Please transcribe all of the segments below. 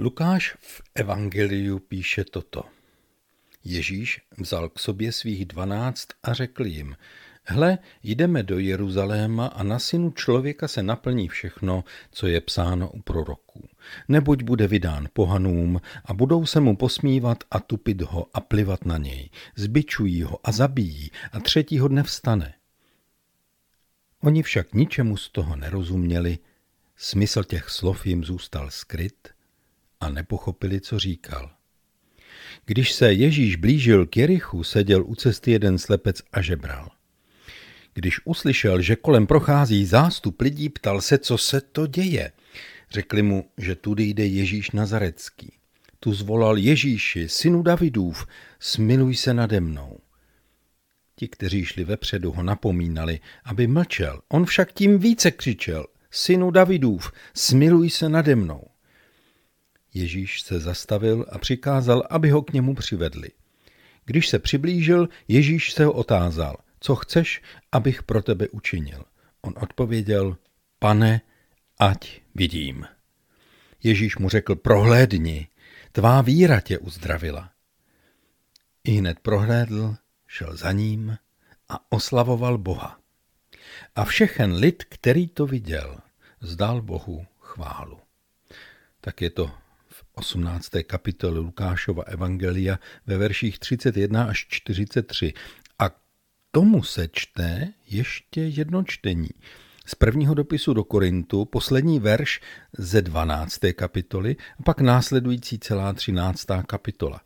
Lukáš v Evangeliu píše toto. Ježíš vzal k sobě svých 12 a řekl jim, hle, jdeme do Jeruzaléma a na Synu člověka se naplní všechno, co je psáno u proroků. Neboť bude vydán pohanům a budou se mu posmívat a tupit ho a plivat na něj. Zbičují ho a zabijí a 3. dne vstane. Oni však ničemu z toho nerozuměli, smysl těch slov jim zůstal skryt a nepochopili, co říkal. Když se Ježíš blížil k Jerichu, seděl u cesty jeden slepec a žebral. Když uslyšel, že kolem prochází zástup lidí, ptal se, co se to děje. Řekli mu, že tudy jde Ježíš Nazaretský. Tu zvolal Ježíši, synu Davidův, smiluj se nade mnou. Ti, kteří šli vepředu, ho napomínali, aby mlčel. On však tím více křičel, synu Davidův, smiluj se nade mnou. Ježíš se zastavil a přikázal, aby ho k němu přivedli. Když se přiblížil, Ježíš se ho otázal, co chceš, abych pro tebe učinil. On odpověděl, pane, ať vidím. Ježíš mu řekl, prohlédni, tvá víra tě uzdravila. I hned prohlédl, šel za ním a oslavoval Boha. A všechen lid, který to viděl, vzdal Bohu chválu. Tak je to v 18. kapitole Lukášova Evangelia ve verších 31 až 43. A k tomu se čte ještě jedno čtení. Z prvního dopisu do Korintu, poslední verš ze 12. kapitoly a pak následující celá 13. kapitola.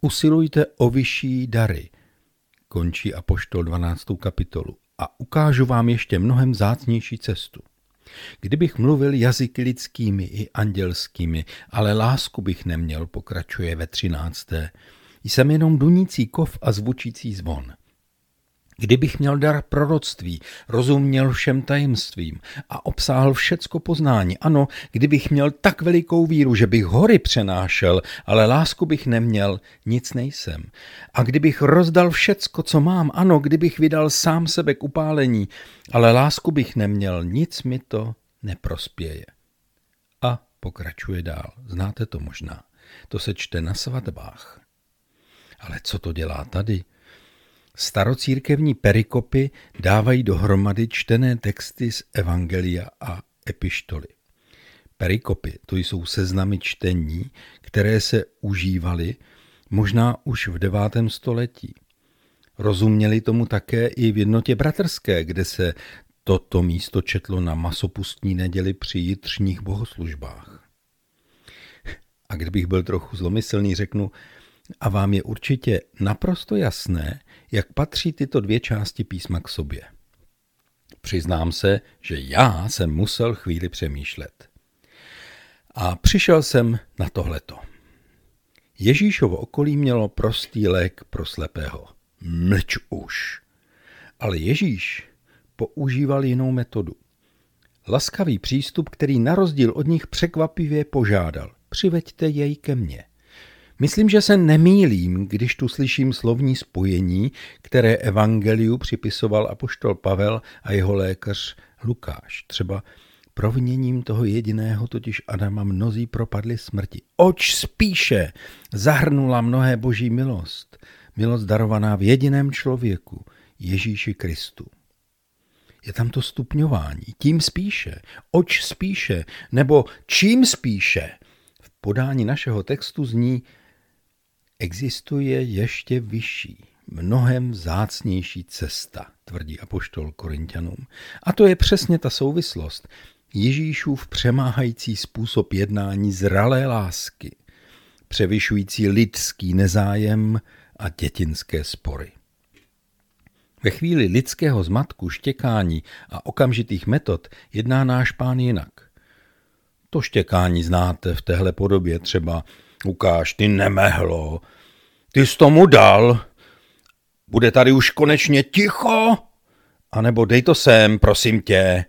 Usilujte o vyšší dary, končí Apoštol 12. kapitolu, a ukážu vám ještě mnohem vzácnější cestu. Kdybych mluvil jazyky lidskými i andělskými, ale lásku bych neměl, pokračuje ve 13. Jsem jenom dunící kov a zvučící zvon. Kdybych měl dar proroctví, rozuměl všem tajemstvím a obsáhl všecko poznání. Ano, kdybych měl tak velikou víru, že bych hory přenášel, ale lásku bych neměl, nic nejsem. A kdybych rozdal všecko, co mám, ano, kdybych vydal sám sebe k upálení, ale lásku bych neměl, nic mi to neprospěje. A pokračuje dál, znáte to možná, to se čte na svatbách. Ale co to dělá tady? Starocírkevní perikopy dávají dohromady čtené texty z Evangelia a epištoly. Perikopy, to jsou seznamy čtení, které se užívaly možná už v 9. století. Rozuměli tomu také i v Jednotě bratrské, kde se toto místo četlo na masopustní neděli při jitřních bohoslužbách. A kdybych byl trochu zlomyslný, řeknu, a vám je určitě naprosto jasné, jak patří tyto dvě části písma k sobě. Přiznám se, že já jsem musel chvíli přemýšlet. A přišel jsem na tohleto. Ježíšovo okolí mělo prostý lék pro slepého. Mlč už. Ale Ježíš používal jinou metodu. Laskavý přístup, který na rozdíl od nich překvapivě požádal. Přiveďte jej ke mně. Myslím, že se nemýlím, když tu slyším slovní spojení, které evangeliu připisoval apoštol Pavel a jeho lékař Lukáš. Třeba proviněním toho jediného, totiž Adama, mnozí propadli smrti. Oč spíše zahrnula mnohé boží milost. Milost darovaná v jediném člověku, Ježíši Kristu. Je tam to stupňování. Tím spíše, oč spíše, nebo čím spíše. V podání našeho textu zní: existuje ještě vyšší, mnohem vzácnější cesta, tvrdí apoštol Korinťanům. A to je přesně ta souvislost. Ježíšův přemáhající způsob jednání zralé lásky, převyšující lidský nezájem a dětinské spory. Ve chvíli lidského zmatku, štěkání a okamžitých metod jedná náš pán jinak. To štěkání znáte v téhle podobě, třeba Lukáš, ty nemehlo, ty jsi tomu dal, bude tady už konečně ticho, anebo dej to sem, prosím tě.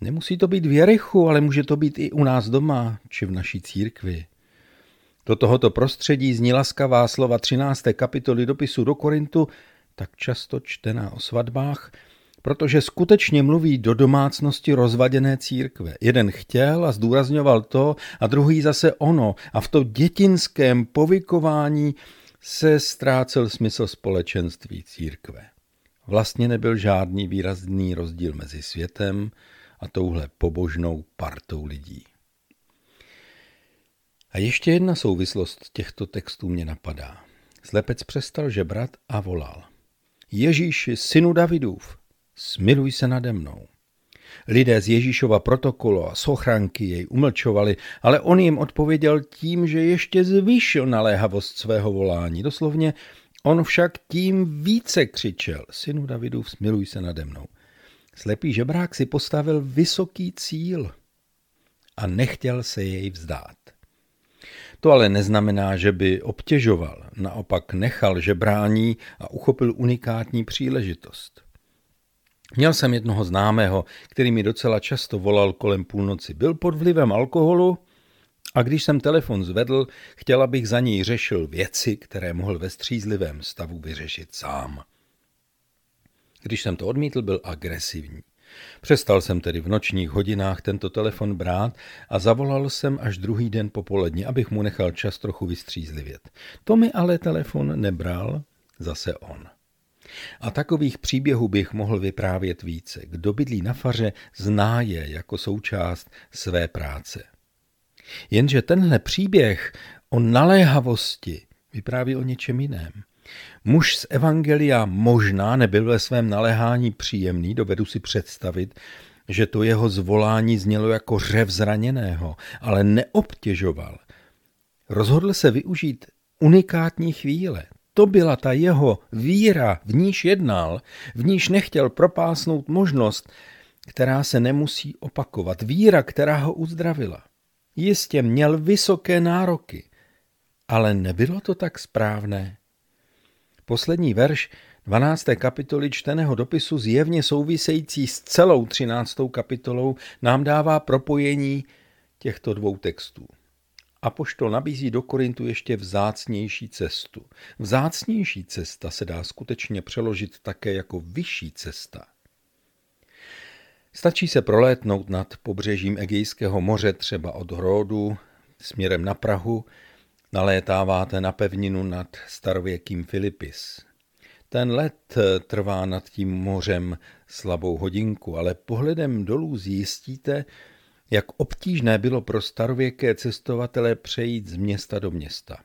Nemusí to být v Jerichu, ale může to být i u nás doma, či v naší církvi. Do tohoto prostředí zní laskavá slova 13. kapitoly dopisu do Korintu, tak často čtená o svatbách, protože skutečně mluví do domácnosti rozvaděné církve. Jeden chtěl a zdůrazňoval to a druhý zase ono a v tom dětinském povykování se ztrácel smysl společenství církve. Vlastně nebyl žádný výrazný rozdíl mezi světem a touhle pobožnou partou lidí. A ještě jedna souvislost těchto textů mě napadá. Slepec přestal žebrat a volal: Ježíši, synu Davidův, smiluj se nade mnou. Lidé z Ježíšova protokolu a ochranky jej umlčovali, ale on jim odpověděl tím, že ještě zvýšil naléhavost svého volání. Doslovně, on však tím více křičel: Synu Davidův, smiluj se nade mnou. Slepý žebrák si postavil vysoký cíl a nechtěl se jej vzdát. To ale neznamená, že by obtěžoval, naopak nechal žebrání a uchopil unikátní příležitost. Měl jsem jednoho známého, který mi docela často volal kolem půlnoci. Byl pod vlivem alkoholu a když jsem telefon zvedl, chtěl, abych za něj řešil věci, které mohl ve střízlivém stavu vyřešit sám. Když jsem to odmítl, byl agresivní. Přestal jsem tedy v nočních hodinách tento telefon brát a zavolal jsem až druhý den popoledně, abych mu nechal čas trochu vystřízlivět. To mi ale telefon nebral, zase on. A takových příběhů bych mohl vyprávět více. Kdo bydlí na faře, zná je jako součást své práce. Jenže tenhle příběh o naléhavosti vypráví o něčem jiném. Muž z Evangelia možná nebyl ve svém naléhání příjemný, dovedu si představit, že to jeho zvolání znělo jako řev zraněného, ale neobtěžoval. Rozhodl se využít unikátní chvíle. To byla ta jeho víra, v níž jednal, v níž nechtěl propásnout možnost, která se nemusí opakovat. Víra, která ho uzdravila. Jistě měl vysoké nároky, ale nebylo to tak správné. Poslední verš 12. kapitoly čteného dopisu, zjevně související s celou 13. kapitolou, nám dává propojení těchto dvou textů. Apoštol nabízí do Korintu ještě vzácnější cestu. Vzácnější cesta se dá skutečně přeložit také jako vyšší cesta. Stačí se prolétnout nad pobřežím Egejského moře, třeba od Hrodu směrem na Prahu, nalétáváte na pevninu nad starověkým Filipis. Ten let trvá nad tím mořem slabou hodinku, ale pohledem dolů zjistíte, jak obtížné bylo pro starověké cestovatele přejít z města do města.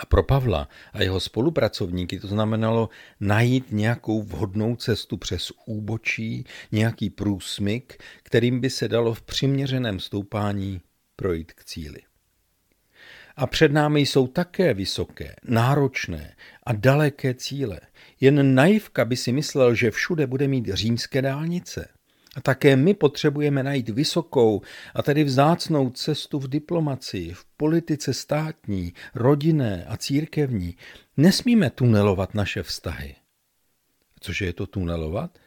A pro Pavla a jeho spolupracovníky to znamenalo najít nějakou vhodnou cestu přes úbočí, nějaký průsmyk, kterým by se dalo v přiměřeném stoupání projít k cíli. A před námi jsou také vysoké, náročné a daleké cíle. Jen naivka by si myslel, že všude bude mít římské dálnice. A také my potřebujeme najít vysokou a tedy vzácnou cestu v diplomacii, v politice státní, rodinné a církevní. Nesmíme tunelovat naše vztahy. Cože je to tunelovat?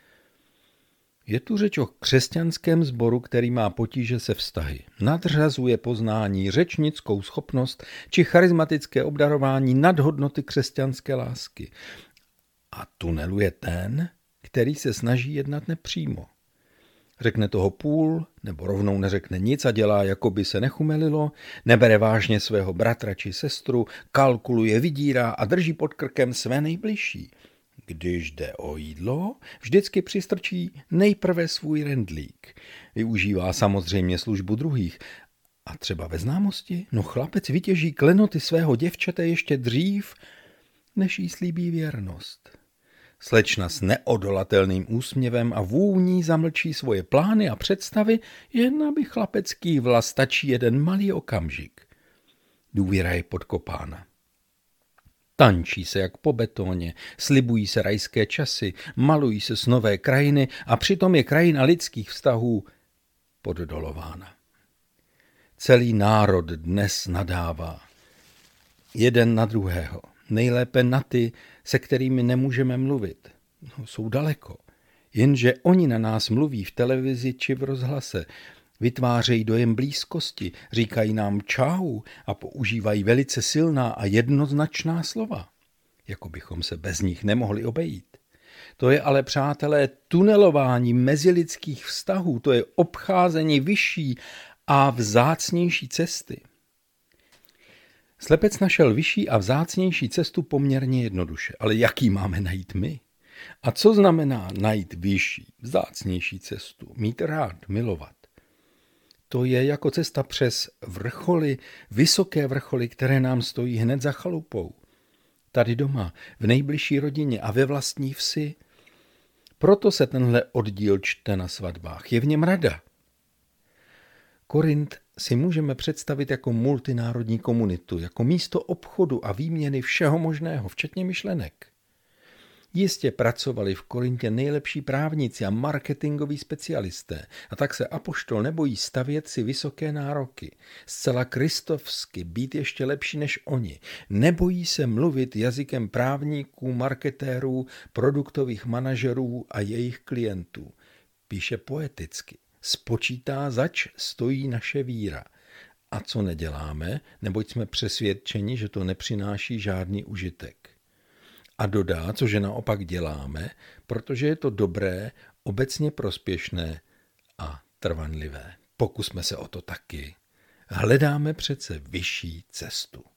Je tu řeč o křesťanském sboru, který má potíže se vztahy. Nadřazuje poznání, řečnickou schopnost či charismatické obdarování nad hodnoty křesťanské lásky. A tuneluje ten, který se snaží jednat nepřímo. Řekne toho půl, nebo rovnou neřekne nic a dělá, jako by se nechumelilo, nebere vážně svého bratra či sestru, kalkuluje, vydírá a drží pod krkem své nejbližší. Když jde o jídlo, vždycky přistrčí nejprve svůj rendlík. Využívá samozřejmě službu druhých. A třeba ve známosti, chlapec vytěží klenoty svého děvčete ještě dřív, než jí slíbí věrnost. Slečna s neodolatelným úsměvem a vůní zamlčí svoje plány a představy, jen aby chlapec kývla, stačí jeden malý okamžik. Důvěra je podkopána. Tančí se jak po betoně, slibují se rajské časy, malují se snové krajiny a přitom je krajina lidských vztahů poddolována. Celý národ dnes nadává. Jeden na druhého. Nejlépe na ty, se kterými nemůžeme mluvit. Jsou daleko. Jenže oni na nás mluví v televizi či v rozhlase. Vytvářejí dojem blízkosti, říkají nám čau a používají velice silná a jednoznačná slova, jako bychom se bez nich nemohli obejít. To je ale, přátelé, tunelování mezilidských vztahů, to je obcházení vyšší a vzácnější cesty. Slepec našel vyšší a vzácnější cestu poměrně jednoduše, ale jaký máme najít my? A co znamená najít vyšší, vzácnější cestu? Mít rád, milovat. To je jako cesta přes vrcholy, vysoké vrcholy, které nám stojí hned za chalupou. Tady doma, v nejbližší rodině a ve vlastní vsi. Proto se tenhle oddíl čte na svatbách. Je v něm rada. Korint si můžeme představit jako multinárodní komunitu, jako místo obchodu a výměny všeho možného, včetně myšlenek. Jistě pracovali v Korintě nejlepší právníci a marketingoví specialisté, a tak se apoštol nebojí stavět si vysoké nároky, zcela kristovsky být ještě lepší než oni, nebojí se mluvit jazykem právníků, marketérů, produktových manažerů a jejich klientů. Píše poeticky, spočítá, zač stojí naše víra. A co neděláme, neboť jsme přesvědčeni, že to nepřináší žádný užitek. A dodá, což naopak děláme, protože je to dobré, obecně prospěšné a trvanlivé. Pokusme se o to taky. Hledáme přece vyšší cestu.